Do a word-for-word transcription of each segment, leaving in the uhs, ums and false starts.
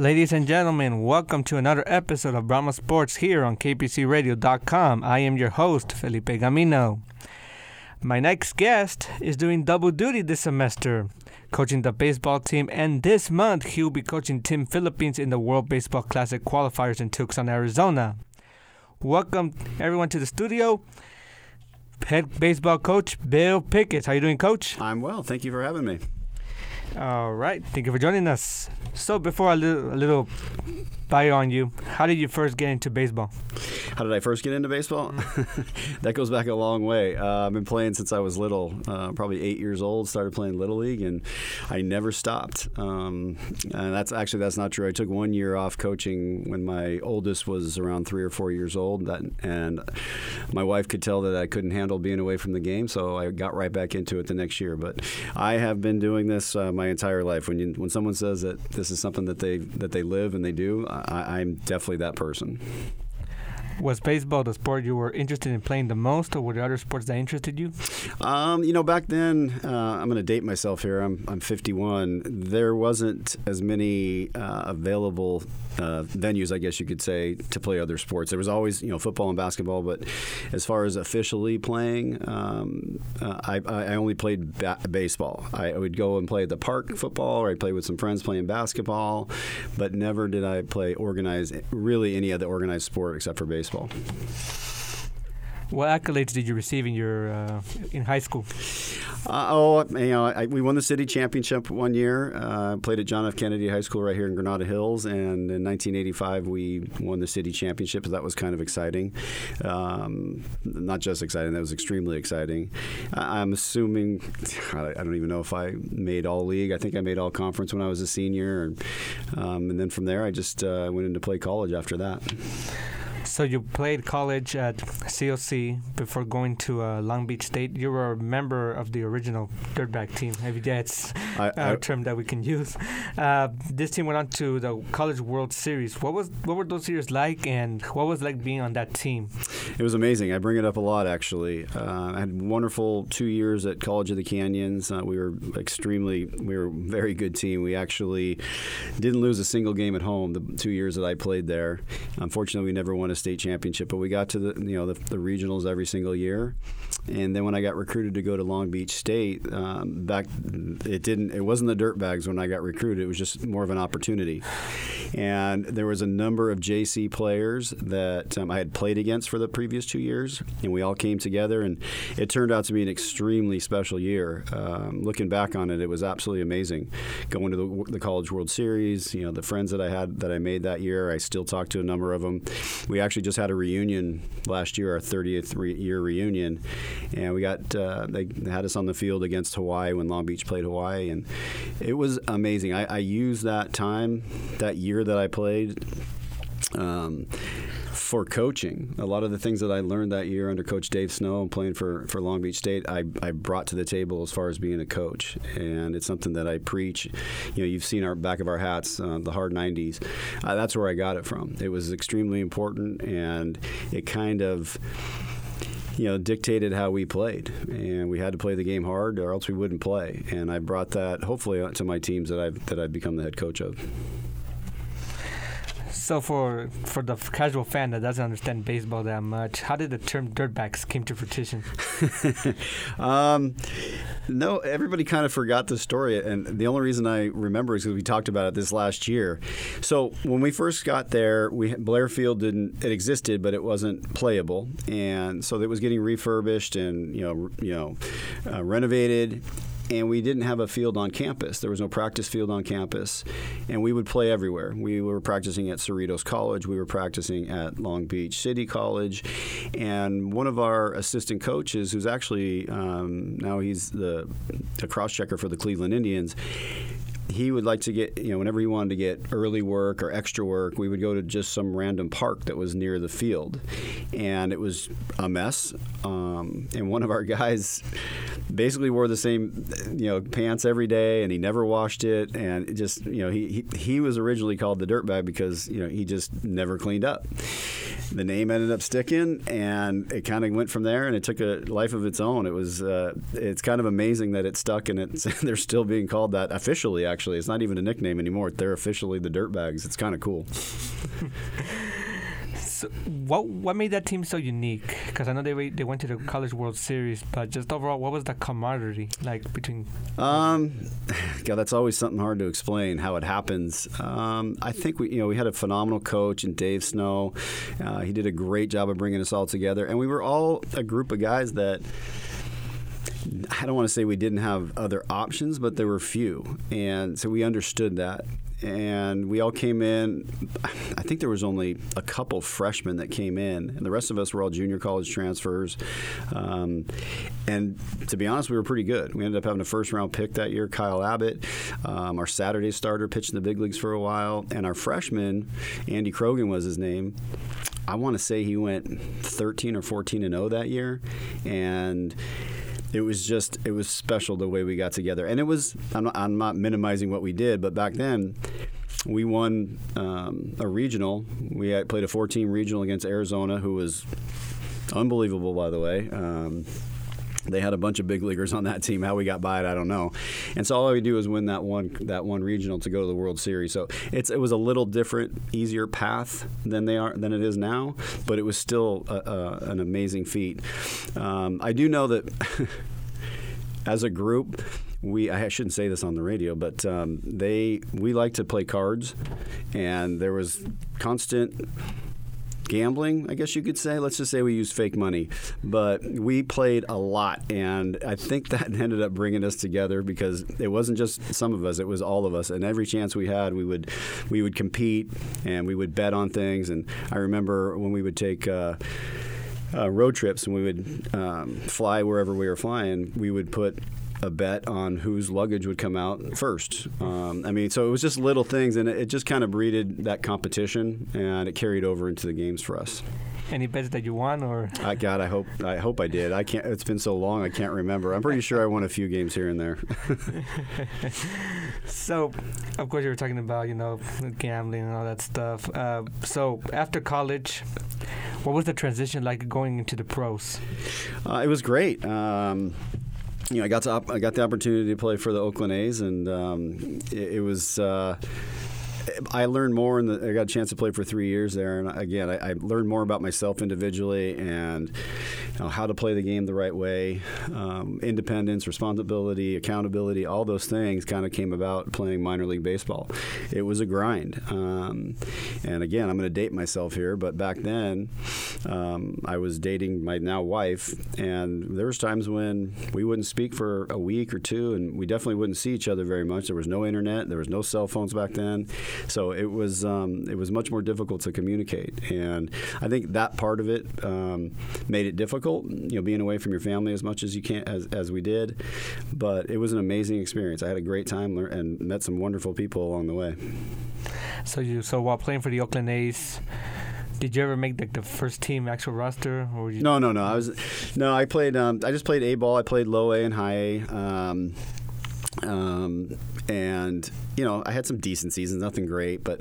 Ladies and gentlemen, welcome to another episode of Brahma Sports here on K P C Radio dot com. I am your host, Felipe Gamino. My next guest is doing double duty this semester, coaching the baseball team, and this month he will be coaching Team Philippines in the World Baseball Classic Qualifiers in Tucson, Arizona. Welcome, everyone, to the studio. Head baseball coach Bill Picketts. How you doing, Coach? I'm well. Thank you for having me. All right. Thank you for joining us. So before a little, a little bio on you, how did you first get into baseball? How did I first get into baseball? That goes back a long way. Uh, I've been playing since I was little, uh, probably eight years old, started playing Little League, and I never stopped. Um, and that's actually, that's not true. I took one year off coaching when my oldest was around three or four years old, that, and my wife could tell that I couldn't handle being away from the game, so I got right back into it the next year. But I have been doing this uh, my entire life. When you, when someone says that this This is something that they that they live and they do, I, I'm definitely that person. Was baseball the sport you were interested in playing the most, or were there other sports that interested you? Um, you know, back then, uh, I'm going to date myself here. I'm I'm fifty-one. There wasn't as many uh, available uh, venues, I guess you could say, to play other sports. There was always, you know, football and basketball, but as far as officially playing, um, uh, I, I only played ba- baseball. I would go and play at the park football, or I'd play with some friends playing basketball, but never did I play organized, really any other organized sport except for baseball. Baseball. What accolades did you receive in your uh, in high school? Uh, oh, you know, I, we won the city championship one year. Uh, played at John F. Kennedy High School right here in Granada Hills, and in nineteen eighty-five we won the city championship. So that was kind of exciting. Um, not just exciting; that was extremely exciting. I, I'm assuming I don't even know if I made all league. I think I made all conference when I was a senior, and, um, and then from there I just uh, went into play college after that. So you played college at C O C before going to uh, Long Beach State. You were a member of the original Dirtbag team. Maybe that's I, I, a term that we can use. Uh, this team went on to the College World Series. What was what were those series like, and what was it like being on that team? It was amazing. I bring it up a lot, actually. Uh, I had wonderful two years at College of the Canyons. Uh, we were extremely, we were a very good team. We actually didn't lose a single game at home the two years that I played there. Unfortunately, we never won a state championship, but we got to the you know the, the regionals every single year. And then when I got recruited to go to Long Beach State, um, back it didn't it wasn't the Dirtbags when I got recruited. It was just more of an opportunity. And there was a number of J C players that um, I had played against for the previous two years, and we all came together, and it turned out to be an extremely special year. Um, looking back on it, it was absolutely amazing. Going to the, the College World Series, you know, the friends that I had that I made that year, I still talk to a number of them. We actually just had a reunion last year, our thirtieth re- year reunion, and we got uh, they had us on the field against Hawaii when Long Beach played Hawaii, and it was amazing. I, I used that time, that year that I played, um, for coaching. A lot of the things that I learned that year under Coach Dave Snow and playing for, for Long Beach State, I, I brought to the table as far as being a coach, and it's something that I preach. You know, you've seen our back of our hats, uh, the hard nineties. Uh, that's where I got it from. It was extremely important, and it kind of you know, dictated how we played, and we had to play the game hard, or else we wouldn't play. And I brought that, hopefully, to my teams that I've that I've become the head coach of. So for for the casual fan that doesn't understand baseball that much, how did the term dirtbags came to fruition? um, no, everybody kind of forgot the story, and the only reason I remember is because we talked about it this last year. So when we first got there, we Blair Field didn't it existed, but it wasn't playable, and so it was getting refurbished and you know you know uh, renovated. And we didn't have a field on campus. There was no practice field on campus. And we would play everywhere. We were practicing at Cerritos College. We were practicing at Long Beach City College. And one of our assistant coaches, who's actually um, now he's the, the cross-checker for the Cleveland Indians, he would like to get, you know, whenever he wanted to get early work or extra work, we would go to just some random park that was near the field. And it was a mess. Um, and one of our guys basically wore the same, you know, pants every day, and he never washed it. And it just, you know, he, he, he was originally called the dirtbag because, you know, he just never cleaned up. the name ended up sticking, and it kind of went from there, and it took a life of its own. It was uh, it's kind of amazing that it stuck, and it's they're still being called that officially. Actually, it's not even a nickname anymore. They're officially the Dirtbags. It's kind of cool. So what what made that team so unique? Because I know they they went to the College World Series, but just overall, what was the camaraderie like between? Um, God, that's always something hard to explain how it happens. Um, I think we you know we had a phenomenal coach in Dave Snow. Uh, he did a great job of bringing us all together, and we were all a group of guys that. I don't want to say we didn't have other options, but there were few, and so we understood that. And we all came in. I think there was only a couple freshmen that came in, and the rest of us were all junior college transfers. Um, and to be honest, we were pretty good. We ended up having a first-round pick that year, Kyle Abbott. Um, our Saturday starter pitched in the big leagues for a while, and our freshman, Andy Krogan was his name. I want to say he went thirteen or fourteen and oh that year, and it was just, it was special the way we got together. And it was, I'm not, I'm not minimizing what we did, but back then we won um, a regional. We had played a four-team regional against Arizona, who was unbelievable, by the way. Um, they had a bunch of big leaguers on that team. How we got by it, I don't know. And so all we do is win that one that one regional to go to the World Series. So it's it was a little different, easier path than they are than it is now, but it was still a, a, an amazing feat. Um, I do know that as a group, we I shouldn't say this on the radio, but um, they we like to play cards, and there was constant gambling, I guess you could say. Let's just say we used fake money, but we played a lot, and I think that ended up bringing us together because it wasn't just some of us; it was all of us. And every chance we had, we would we would compete, and we would bet on things. And I remember when we would take Uh, Uh, road trips, and we would um, fly wherever we were flying, we would put a bet on whose luggage would come out first. Um, I mean, so it was just little things, and it, it just kind of breeded that competition, and it carried over into the games for us. Any bets that you won, or? I, God, I hope I hope I did. I can't. It's been so long, I can't remember. I'm pretty sure I won a few games here and there. So, of course, you were talking about, you know, gambling and all that stuff. Uh, so, after college, what was the transition like going into the pros? Uh, it was great. Um, you know, I got to op- I got the opportunity to play for the Oakland A's, and um, it, it was. Uh, I learned more, and I got a chance to play for three years there. And again, I, I learned more about myself individually, and you know, how to play the game the right way. Um, independence, responsibility, accountability, all those things kind of came about playing minor league baseball. It was a grind. Um, and again, I'm going to date myself here, but back then um, I was dating my now wife, and there was times when we wouldn't speak for a week or two, and we definitely wouldn't see each other very much. There was no internet. There was no cell phones back then. So it was um, it was much more difficult to communicate, and I think that part of it um, made it difficult. You know, being away from your family as much as you can, as as we did, but it was an amazing experience. I had a great time and met some wonderful people along the way. So you so while playing for the Oakland A's, did you ever make the, the first team actual roster? Or you no, no, no. I was no. I played. Um, I just played A ball. I played low A and high A. Um, um, And, you know, I had some decent seasons, nothing great. But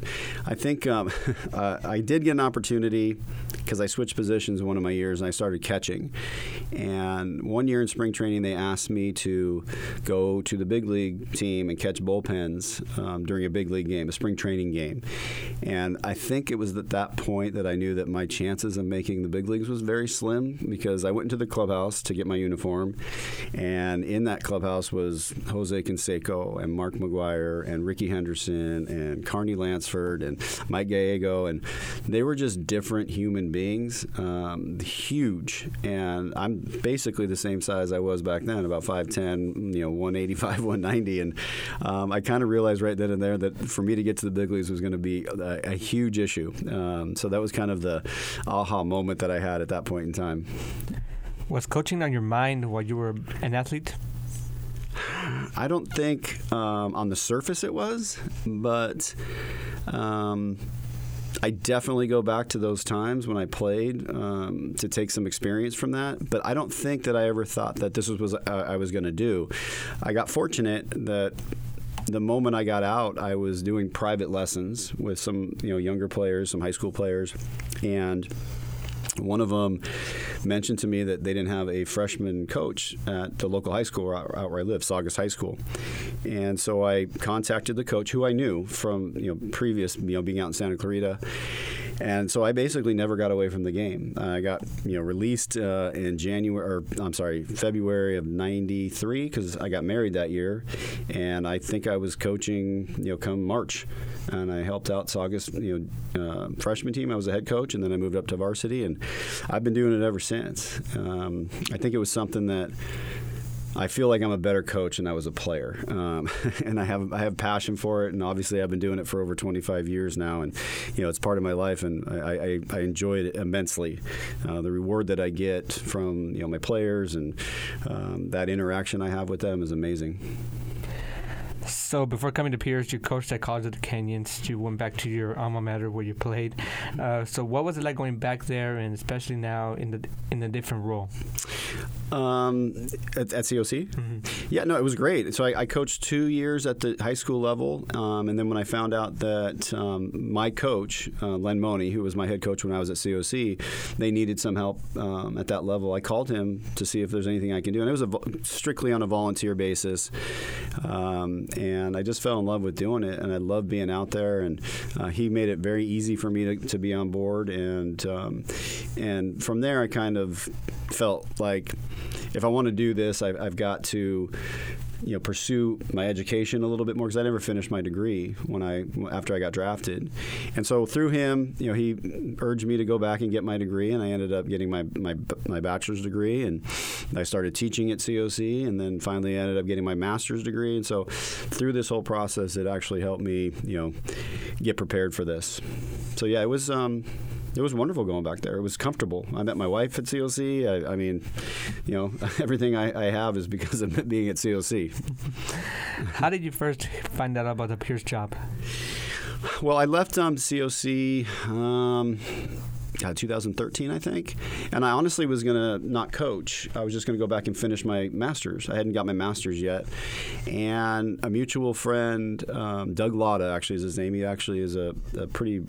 I think um, uh, I did get an opportunity because I switched positions in one of my years, and I started catching. And one year in spring training, they asked me to go to the big league team and catch bullpens um, during a big league game, a spring training game. And I think it was at that point that I knew that my chances of making the big leagues was very slim, because I went into the clubhouse to get my uniform. And in that clubhouse was Jose Canseco and Mark McGuire and Ricky Henderson and Carney Lansford and Mike Gallego, and they were just different human beings, um, huge. And I'm basically the same size I was back then, about five ten, you know, one eighty-five, one ninety, and um, I kind of realized right then and there that for me to get to the big leagues was going to be a, a huge issue. Um, so that was kind of the aha moment that I had at that point in time. Was coaching on your mind while you were an athlete? I don't think um, on the surface it was, but um, I definitely go back to those times when I played um, to take some experience from that. But I don't think that I ever thought that this was what I was going to do. I got fortunate that the moment I got out, I was doing private lessons with some, you know, younger players, some high school players, and one of them mentioned to me that they didn't have a freshman coach at the local high school out, out where I live, Saugus High School. And so I contacted the coach, who I knew from, you know, previous, you know, being out in Santa Clarita. And so I basically never got away from the game. I got, you know, released uh, in January, or I'm sorry, February of ninety-three, because I got married that year, and I think I was coaching, you know, come March, and I helped out Saugus, you know, uh, freshman team. I was a head coach, and then I moved up to varsity, and I've been doing it ever since. Um, I think it was something that. I feel like I'm a better coach than I was a player, um, and I have I have passion for it, and obviously I've been doing it for over twenty-five years now, and you know it's part of my life, and I, I, I enjoy it immensely. Uh, the reward that I get from you know my players and um, that interaction I have with them is amazing. So before coming to Pierce, you coached at College of the Canyons. You went back to your alma mater where you played. Uh, so what was it like going back there, and especially now in the in a different role? Um, at, at C O C? Mm-hmm. Yeah, no, it was great. So I, I coached two years at the high school level, um, and then when I found out that um, my coach, uh, Len Money, who was my head coach when I was at C O C, they needed some help um, at that level, I called him to see if there's anything I can do. And it was a vo- strictly on a volunteer basis, um, and I just fell in love with doing it, and I loved being out there, and uh, he made it very easy for me to, to be on board, and um, and from there I kind of felt like, if I want to do this, I've, I've got to, you know, pursue my education a little bit more, because I never finished my degree when I after I got drafted. And so through him, you know, he urged me to go back and get my degree, and I ended up getting my my, my bachelor's degree, and I started teaching at C O C, and then finally I ended up getting my master's degree. And so through this whole process, it actually helped me, you know, get prepared for this. So yeah, it was. Um, It was wonderful going back there. It was comfortable. I met my wife at C O C. I, I mean, you know, everything I, I have is because of being at C O C. How did you first find out about the Pierce job? Well, I left um, C O C um, God, two thousand thirteen, I think. And I honestly was going to not coach. I was just going to go back and finish my master's. I hadn't got my master's yet. And a mutual friend, um, Doug Latta, actually is his name. He actually is a, a pretty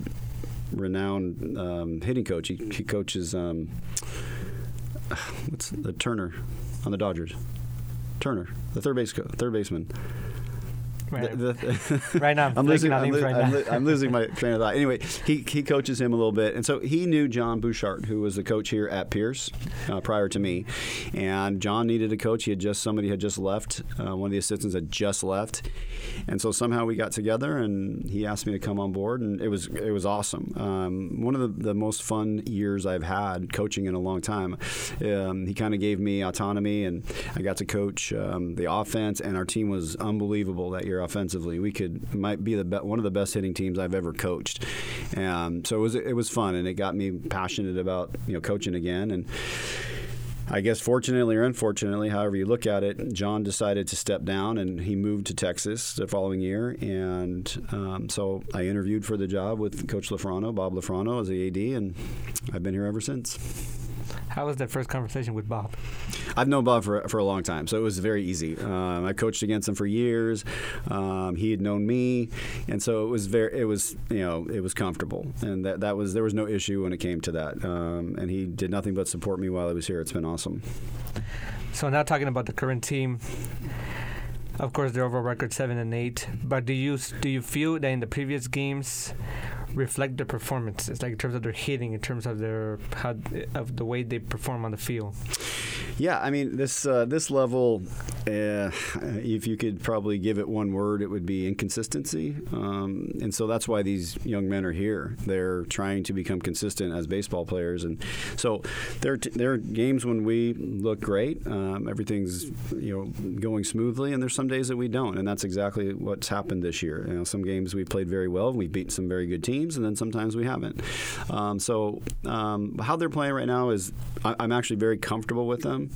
renowned um, hitting coach. He, he coaches um, what's the Turner on the Dodgers? Turner, the third base, co- third baseman. Right, the, the, right now, I'm losing. I'm, lo- right I'm, now. Lo- I'm losing my train of thought. Anyway, he he coaches him a little bit, and so he knew John Bouchard, who was the coach here at Pierce uh, prior to me. And John needed a coach. He had just somebody had just left. Uh, one of the assistants had just left, and so somehow we got together, and he asked me to come on board, and it was it was awesome. Um, one of the, the most fun years I've had coaching in a long time. Um, he kind of gave me autonomy, and I got to coach um, the offense, and our team was unbelievable that year. Offensively, we could might be the be- one of the best hitting teams I've ever coached, um, so it was it was fun, and it got me passionate about you know coaching again. And I guess fortunately or unfortunately, however you look at it, John decided to step down, and he moved to Texas the following year. And um, so I interviewed for the job with Coach Lafrano, Bob Lafrano, as the A D, and I've been here ever since. How was that first conversation with Bob? I've known Bob for for a long time, so it was very easy. Um, I coached against him for years. Um, he had known me, and so it was very it was you know it was comfortable, and that, that was there was no issue when it came to that. Um, and he did nothing but support me while I was here. It's been awesome. So now talking about the current team. Of course, their overall record seven and eight. But do you do you feel that in the previous games reflect their performances, like in terms of their hitting, in terms of their how of the way they perform on the field? Yeah, I mean this uh, this level. Uh, if you could probably give it one word, it would be inconsistency. Um, and so that's why these young men are here. They're trying to become consistent as baseball players. And so there t- there are games when we look great, um, everything's you know going smoothly, and there's some days that we don't. And that's exactly what's happened this year. You know, some games we've played very well, and we've beaten some very good teams. teams, and then sometimes we haven't. Um, so um, how they're playing right now is I, I'm actually very comfortable with them.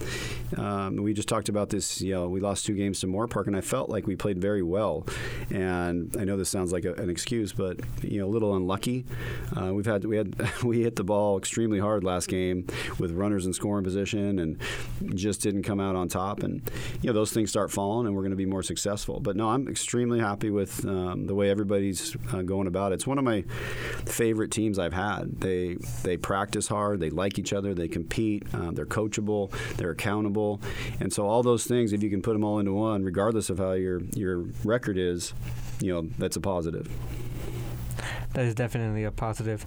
Um, we just talked about this. You know, we lost two games to Moorpark, and I felt like we played very well. And I know this sounds like a, an excuse, but you know, a little unlucky. Uh, we've had we had we hit the ball extremely hard last game with runners in scoring position, and just didn't come out on top. And you know, those things start falling, and we're going to be more successful. But no, I'm extremely happy with um, the way everybody's uh, going about it. It's one of my favorite teams I've had. They they practice hard. They like each other. They compete. Uh, they're coachable. They're accountable. And so all those things, if you can put them all into one, regardless of how your your record is, you know, that's a positive. That is definitely a positive.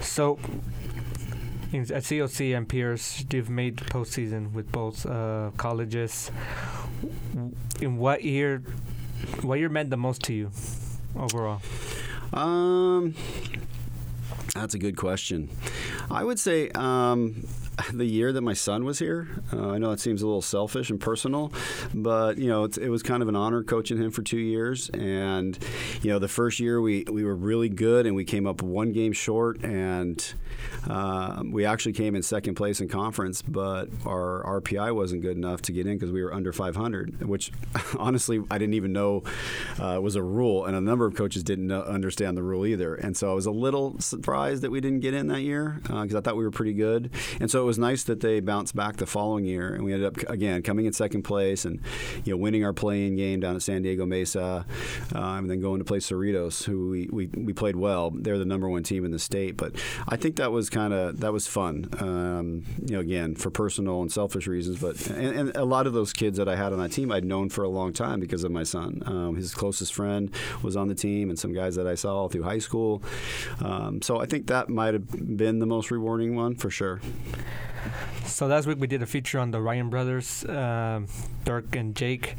So in, at C O C and Pierce, you've made postseason with both uh, colleges. In what year, what year meant the most to you overall? Um, that's a good question. I would say um, the year that my son was here. Uh, I know it seems a little selfish and personal, but you know, it's, it was kind of an honor coaching him for two years. And you know, the first year we, we were really good, and we came up one game short, and uh, we actually came in second place in conference, but our R P I wasn't good enough to get in because we were under five hundred, which honestly I didn't even know uh, was a rule, and a number of coaches didn't know, understand the rule either. And so I was a little surprised that we didn't get in that year because uh, I thought we were pretty good. And so it was nice that they bounced back the following year, and we ended up again coming in second place, and you know, winning our play-in game down at San Diego Mesa, um, and then going to play Cerritos, who we, we, we played well. They're the number one team in the state, but I think that was kind of that was fun. Um, you know, again for personal and selfish reasons, but and, and a lot of those kids that I had on that team I'd known for a long time because of my son. Um, his closest friend was on the team, and some guys that I saw through high school. Um, so I think that might have been the most rewarding one for sure. So last week we did a feature on the Ryan brothers, um, Dirk and Jake.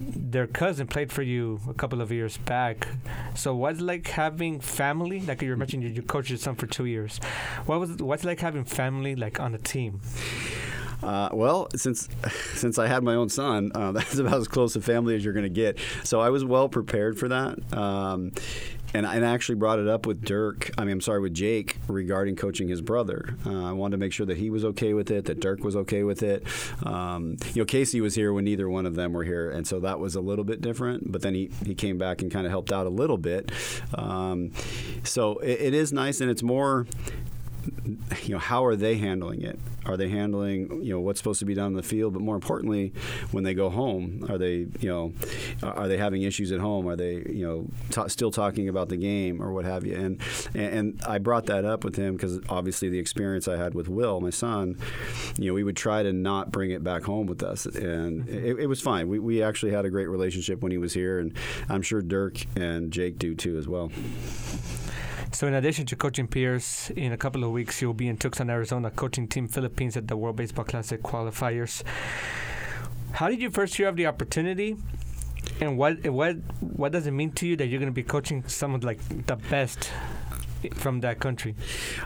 Their cousin played for you a couple of years back. So what's like having family? Like you were mentioning, you coached your son for two years. What was what's like having family like on a team? Uh, well, since since I had my own son, uh, that's about as close to family as you're going to get. So I was well prepared for that. Um, And I actually brought it up with Dirk, I mean, I'm sorry, with Jake regarding coaching his brother. Uh, I wanted to make sure that he was okay with it, that Dirk was okay with it. Um, you know, Casey was here when neither one of them were here, and so that was a little bit different. But then he, he came back and kind of helped out a little bit. Um, so it, it is nice, and it's more, you know, how are they handling it? Are they handling, you know, what's supposed to be done in the field? But more importantly, when they go home, are they, you know, are they having issues at home? Are they, you know, t- still talking about the game or what have you? And and I brought that up with him because obviously the experience I had with Will, my son, you know, we would try to not bring it back home with us, and it, it was fine. We we actually had a great relationship when he was here, and I'm sure Dirk and Jake do too as well. So in addition to coaching Pierce, in a couple of weeks you'll be in Tucson, Arizona, coaching Team Philippines at the World Baseball Classic Qualifiers. How did you first hear of the opportunity, and what what what does it mean to you that you're going to be coaching someone like the best from that country?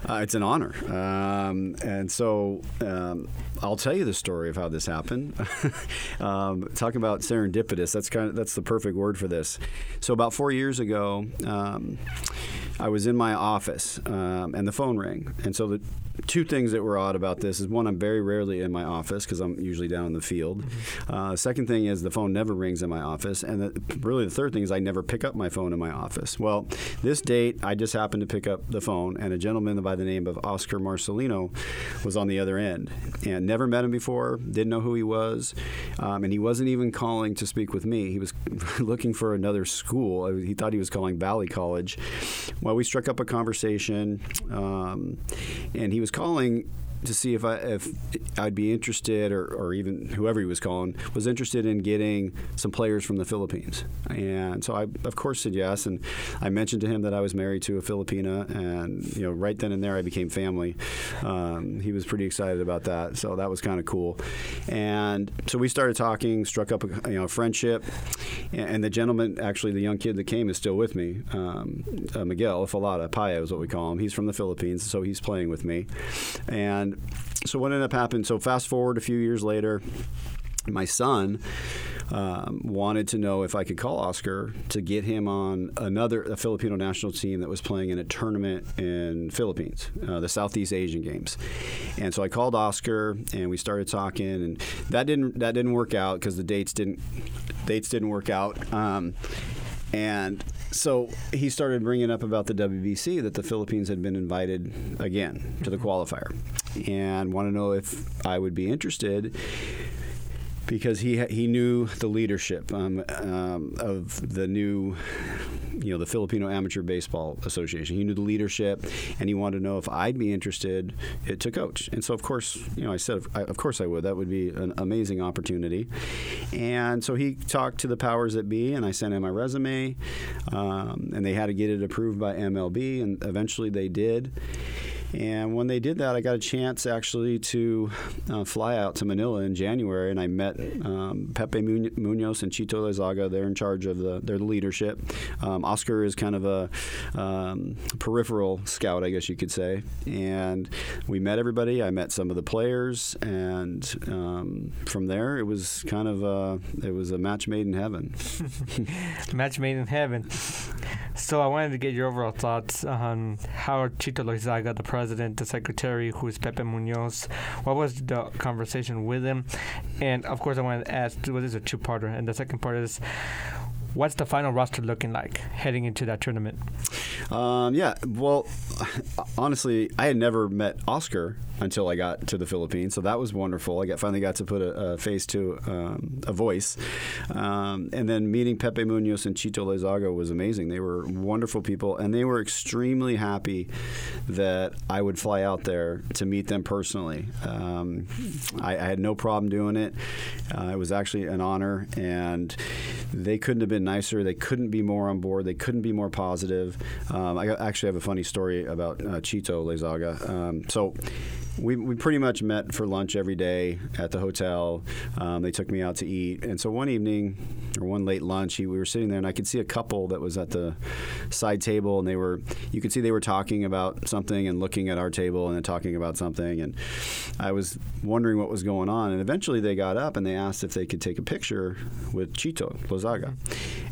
Uh, it's an honor. Um, and so um, I'll tell you the story of how this happened. um, talking about serendipitous, that's kind of that's the perfect word for this. So about four years ago, um, I was in my office, um, and the phone rang. And so the two things that were odd about this is, one, I'm very rarely in my office because I'm usually down in the field. Mm-hmm. Uh, second thing is the phone never rings in my office. And the, really the third thing is I never pick up my phone in my office. Well, this date, I just happened to pick up the phone, and a gentleman by the name of Oscar Marcelino was on the other end, and never met him before, didn't know who he was, um, and he wasn't even calling to speak with me. He was looking for another school. He thought he was calling Valley College. Well, we struck up a conversation, um, and he was calling to see if I if I'd be interested, or, or even whoever he was calling was interested in getting some players from the Philippines. And so I of course said yes, and I mentioned to him that I was married to a Filipina, and you know, right then and there I became family. Um, he was pretty excited about that, so that was kind of cool. And so we started talking, struck up a you know friendship, and, and the gentleman, actually the young kid that came, is still with me. Um, uh, Miguel Falada, Paya is what we call him. He's from the Philippines, so he's playing with me. And so what ended up happening, so fast forward a few years later, my son um, wanted to know if I could call Oscar to get him on another a Filipino national team that was playing in a tournament in Philippines, uh, the Southeast Asian Games. And so I called Oscar, and we started talking, and that didn't that didn't work out because the dates didn't dates didn't work out. Um, and so he started bringing up about the W B C, that the Philippines had been invited again to the qualifier, and want to know if I would be interested, because he he knew the leadership um, um, of the new, you know, the Filipino Amateur Baseball Association. He knew the leadership, and he wanted to know if I'd be interested to coach. And so, of course, you know, I said, of course I would. That would be an amazing opportunity. And so he talked to the powers that be, and I sent him my resume, um, and they had to get it approved by M L B, and eventually they did. And when they did that, I got a chance actually to uh, fly out to Manila in January, and I met um, Pepe Munoz and Chito Loyzaga. They're in charge of the their leadership. Um, Oscar is kind of a um, peripheral scout, I guess you could say. And we met everybody. I met some of the players, and um, from there it was kind of a, it was a match made in heaven. Match made in heaven. So I wanted to get your overall thoughts on how Chito Loyzaga, the president, the secretary, who is Pepe Munoz, what was the conversation with him? And, of course, I wanted to ask, well, this is a two-parter, and the second part is, what's the final roster looking like heading into that tournament? Um, yeah, well, honestly, I had never met Oscar until I got to the Philippines, so that was wonderful. I got, finally got to put a, a face to um, a voice. Um, and then meeting Pepe Munoz and Chito Loyzaga was amazing. They were wonderful people, and they were extremely happy that I would fly out there to meet them personally. Um, I, I had no problem doing it. Uh, it was actually an honor, and they couldn't have been nicer. They couldn't be more on board. They couldn't be more positive. Um, I actually have a funny story about uh, Chito Loyzaga. Um, so we we pretty much met for lunch every day at the hotel. Um, they took me out to eat. And so one evening, or one late lunch, he, we were sitting there, and I could see a couple that was at the side table, and they were, you could see they were talking about something and looking at our table and then talking about something. And I was wondering what was going on. And eventually they got up, and they asked if they could take a picture with Chito Loyzaga.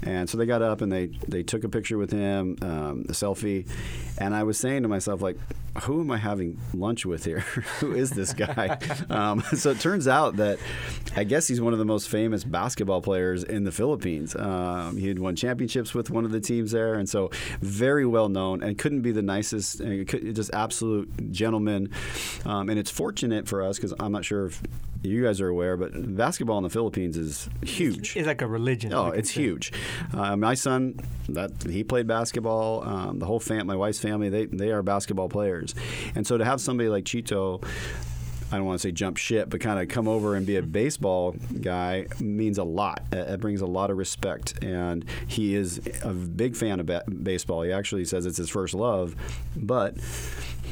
And so they got up, and they, they took a picture with him, um, a selfie. And I was saying to myself, like, who am I having lunch with here? Who is this guy? um, so it turns out that I guess he's one of the most famous basketball players in the Philippines. Um, he had won championships with one of the teams there, and so very well known, and couldn't be the nicest, and could, just absolute gentleman. Um, and it's fortunate for us, because I'm not sure if you guys are aware, but basketball in the Philippines is huge. It's like a religion. Oh, it's say. huge. Uh, my son, that he played basketball. Um, the whole fam, my wife's family, they they are basketball players. And so to have somebody like Chito, I don't want to say jump ship, but kind of come over and be a baseball guy means a lot. It brings a lot of respect, and he is a big fan of ba- baseball. He actually says it's his first love, but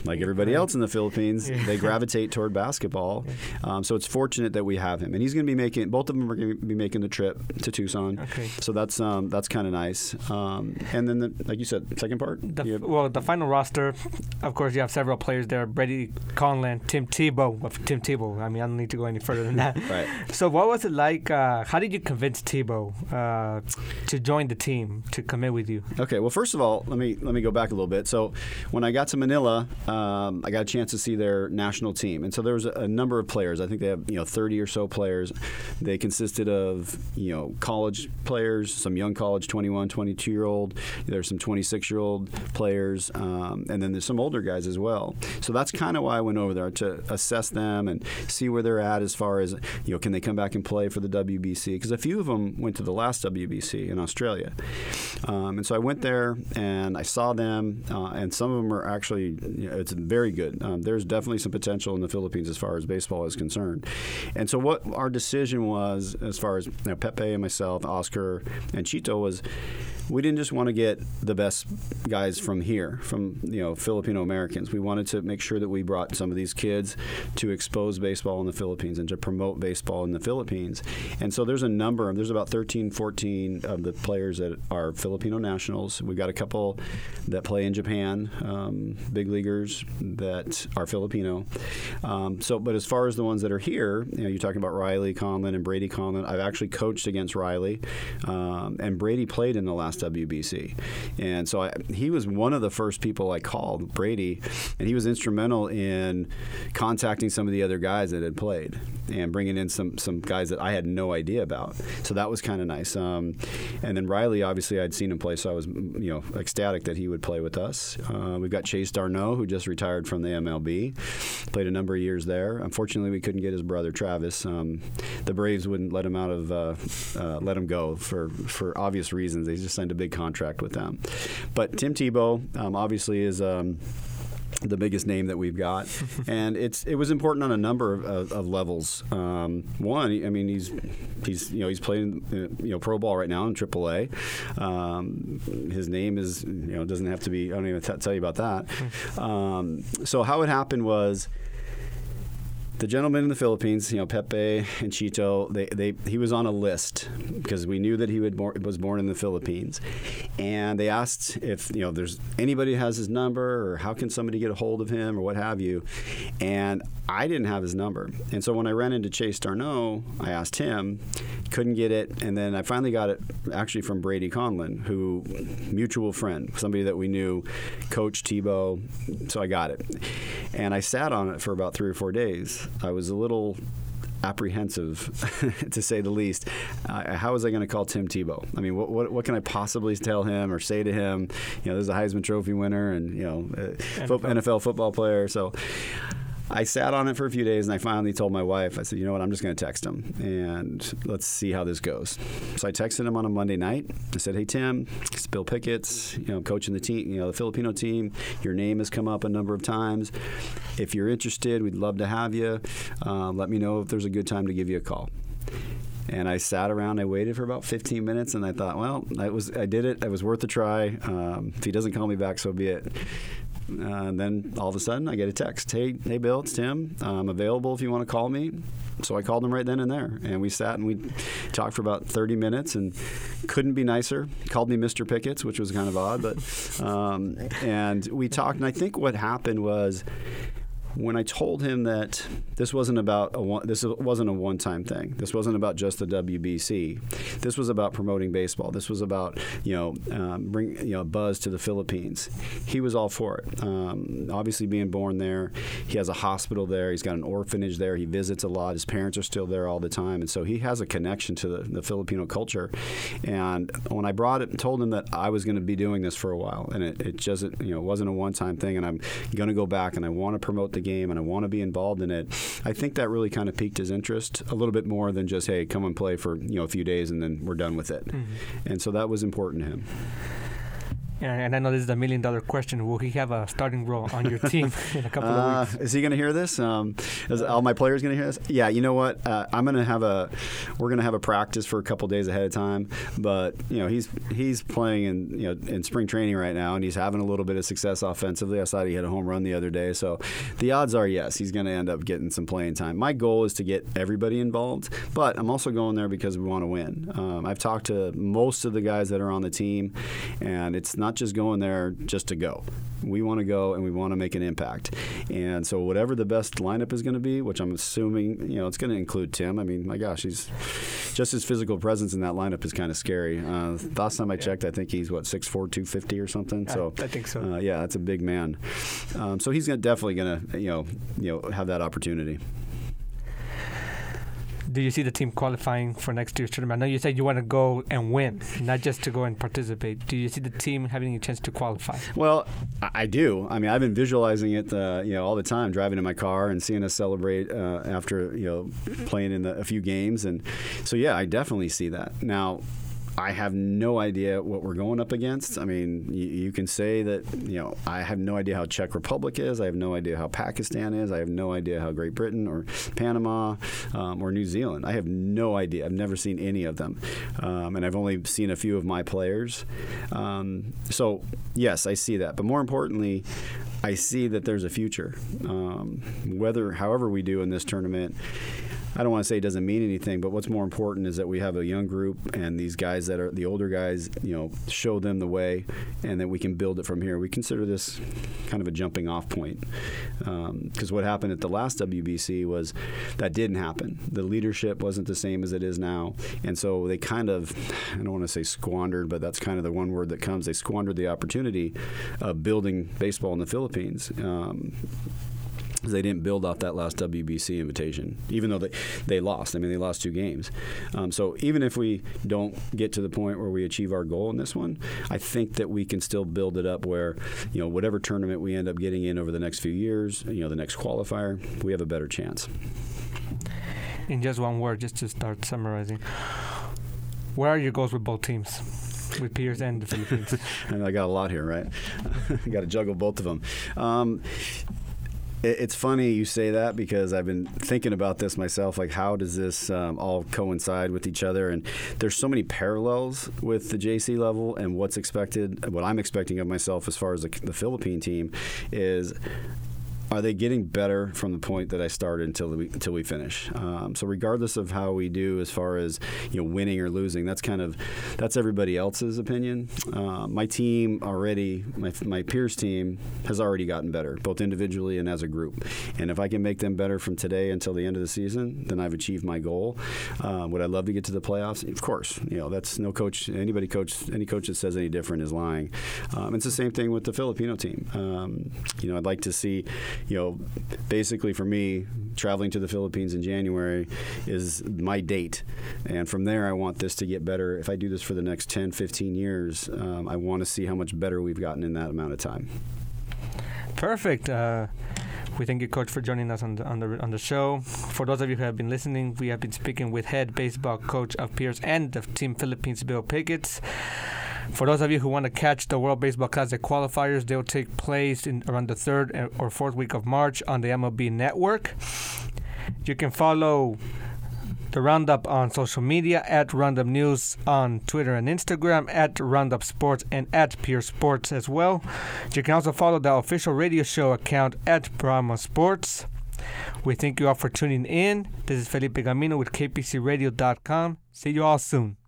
like everybody else in the Philippines, yeah. they gravitate toward basketball. Um, so it's fortunate that we have him, and he's going to be making both of them are going to be making the trip to Tucson. Okay. So that's um, that's kind of nice. Um, and then, the, like you said, second part. The, have, well, the final roster, of course, you have several players there: Brady Conlon, Tim Tebow. Well, Tim Tebow. I mean, I don't need to go any further than that. Right. So what was it like? Uh, how did you convince Tebow uh, to join the team, to commit with you? Okay. Well, first of all, let me let me go back a little bit. So when I got to Manila, Um, I got a chance to see their national team, and so there was a, a number of players. I think they have you know thirty or so players. They consisted of you know college players, some young college twenty-one, twenty-two year old. There's some twenty-six year old players, um, and then there's some older guys as well. So that's kind of why I went over there, to assess them and see where they're at as far as you know can they come back and play for the W B C, because a few of them went to the last W B C in Australia, um, and so I went there and I saw them, uh, and some of them are actually. You know, it's very good. Um, there's definitely some potential in the Philippines as far as baseball is concerned. And so what our decision was, as far as you know, Pepe and myself, Oscar and Chito, was we didn't just want to get the best guys from here, from you know Filipino Americans. We wanted to make sure that we brought some of these kids to expose baseball in the Philippines and to promote baseball in the Philippines. And so there's a number of, there's about thirteen, fourteen of the players that are Filipino nationals. We've got a couple that play in Japan, um, big leaguers. players that are Filipino. Um, so, but as far as the ones that are here, you know, you're talking about Riley Conlon and Brady Conlon. I've actually coached against Riley, um, and Brady played in the last W B C, and so I, he was one of the first people I called, Brady, and he was instrumental in contacting some of the other guys that had played and bringing in some some guys that I had no idea about. So that was kind of nice. Um, and then Riley, obviously, I'd seen him play, so I was you know ecstatic that he would play with us. Uh, we've got Chase d'Arnaud, who just retired from the M L B, played a number of years there. Unfortunately, we couldn't get his brother Travis. Um, the Braves wouldn't let him out of uh, uh, let him go for for obvious reasons. They just signed a big contract with them. But Tim Tebow, um, obviously, is. Um, the biggest name that we've got, and it's it was important on a number of, of, of levels. Um, one, I mean, he's he's you know he's playing you know pro ball right now in triple A. Um, his name is you know doesn't have to be. I don't even t- tell you about that. Um, so how it happened was. The gentleman in the Philippines, you know, Pepe and Chito, they, they he was on a list because we knew that he would bor- was born in the Philippines, and they asked if you know there's anybody has his number or how can somebody get a hold of him or what have you, and I didn't have his number, and so when I ran into Chase d'Arnaud, I asked him, couldn't get it, and then I finally got it actually from Brady Conlon, who mutual friend, somebody that we knew, Coach Tebow, so I got it, and I sat on it for about three or four days. I was a little apprehensive, to say the least. Uh, how was I going to call Tim Tebow? I mean, what, what what can I possibly tell him or say to him? You know, there's a Heisman Trophy winner and you know, uh, N F L. N F L football player. So I sat on it for a few days, and I finally told my wife. I said, you know what? I'm just going to text him, and let's see how this goes. So I texted him on a Monday night. I said, hey, Tim, it's Bill Picketts, you know, coaching the team, you know, the Filipino team. Your name has come up a number of times. If you're interested, we'd love to have you. Uh, let me know if there's a good time to give you a call. And I sat around. I waited for about fifteen minutes, and I thought, well, I was, I did it. It was worth a try. Um, if he doesn't call me back, so be it. Uh, and then all of a sudden, I get a text. Hey, hey, Bill, it's Tim. I'm available if you want to call me. So I called him right then and there, and we sat and we talked for about thirty minutes, and couldn't be nicer. Called me Mister Picketts, which was kind of odd, but um, and we talked. And I think what happened was. When I told him that this wasn't about a one, this wasn't a one-time thing. This wasn't about just the W B C. This was about promoting baseball. This was about you know um, bring you know buzz to the Philippines. He was all for it. Um, obviously, being born there, he has a hospital there. He's got an orphanage there. He visits a lot. His parents are still there all the time, and so he has a connection to the, the Filipino culture. And when I brought it and told him that I was going to be doing this for a while, and it, it just you know wasn't a one-time thing, and I'm going to go back and I want to promote the game and I want to be involved in it, I think that really kind of piqued his interest a little bit more than just, hey, come and play for you know a few days and then we're done with it. Mm-hmm. And so that was important to him. Yeah, and I know this is a million-dollar question. Will he have a starting role on your team in a couple uh, of weeks? Is he going to hear this? Um, is all my players going to hear this? Yeah, you know what? Uh, I'm going to have a we're going to have a practice for a couple days ahead of time. But you know, he's he's playing in you know in spring training right now, and he's having a little bit of success offensively. I saw he hit a home run the other day, so the odds are yes, he's going to end up getting some playing time. My goal is to get everybody involved, but I'm also going there because we want to win. Um, I've talked to most of the guys that are on the team, and it's not just going there just to go. We want to go and we want to make an impact. And so whatever the best lineup is going to be, which I'm assuming, you know, it's going to include Tim. I mean, my gosh, he's just his physical presence in that lineup is kind of scary. Uh, last time I checked, I think he's, what, six four, two fifty or something? So I, I think so. Uh, yeah, that's a big man. Um, so he's gonna, definitely going to, you know, you know, have that opportunity. Do you see the team qualifying for next year's tournament? I know you said you want to go and win, not just to go and participate. Do you see the team having a chance to qualify? Well, I do. I mean, I've been visualizing it, uh, you know, all the time, driving in my car and seeing us celebrate uh, after, you know, playing in the, a few games. And so, yeah, I definitely see that. Now, I have no idea what we're going up against. I mean, y- you can say that, you know, I have no idea how Czech Republic is. I have no idea how Pakistan is. I have no idea how Great Britain or Panama um, or New Zealand. I have no idea. I've never seen any of them. Um, and I've only seen a few of my players. Um, so, yes, I see that. But more importantly, I see that there's a future. Um, whether, however we do in this tournament, I don't want to say it doesn't mean anything, but what's more important is that we have a young group, and these guys that are the older guys, you know, show them the way, and then we can build it from here. We consider this kind of a jumping off point, because um, what happened at the last W B C was that didn't happen. The leadership wasn't the same as it is now, and so they kind of, I don't want to say squandered, but that's kind of the one word that comes. They squandered the opportunity of building baseball in the Philippines. Um, They didn't build off that last W B C invitation, even though they, they lost. I mean, they lost two games. Um, so even if we don't get to the point where we achieve our goal in this one, I think that we can still build it up where, you know, whatever tournament we end up getting in over the next few years, you know, the next qualifier, we have a better chance. In just one word, just to start summarizing, where are your goals with both teams? With Pierce and the Philippines? And I got a lot here, right? I got to juggle both of them. Um, It's funny you say that, because I've been thinking about this myself, like how does this um, all coincide with each other? And there's so many parallels with the J C level and what's expected, what I'm expecting of myself as far as the, the Philippine team is, are they getting better from the point that I started until we, until we finish? Um, so regardless of how we do as far as, you know, winning or losing, that's kind of that's everybody else's opinion. Uh, my team already, my my Pierce team has already gotten better, both individually and as a group. And if I can make them better from today until the end of the season, then I've achieved my goal. Uh, would I love to get to the playoffs? Of course. You know, that's no coach, anybody coach, any coach that says any different is lying. Um, it's the same thing with the Filipino team. Um, you know, I'd like to see. You know, basically for me, traveling to the Philippines in January is my date. And from there, I want this to get better. If I do this for the next ten, fifteen years, um, I want to see how much better we've gotten in that amount of time. Perfect. Uh, we thank you, Coach, for joining us on the, on the on the show. For those of you who have been listening, we have been speaking with head baseball coach of Pierce and the Team Philippines, Bill Picketts. For those of you who want to catch the World Baseball Classic Qualifiers, they'll take place in around the third or fourth week of March on the M L B Network. You can follow the Roundup on social media, at Roundup News on Twitter and Instagram, at Roundup Sports, and at Pierce Sports as well. You can also follow the official radio show account at Brahma Sports. We thank you all for tuning in. This is Felipe Gamino with K P C Radio dot com. See you all soon.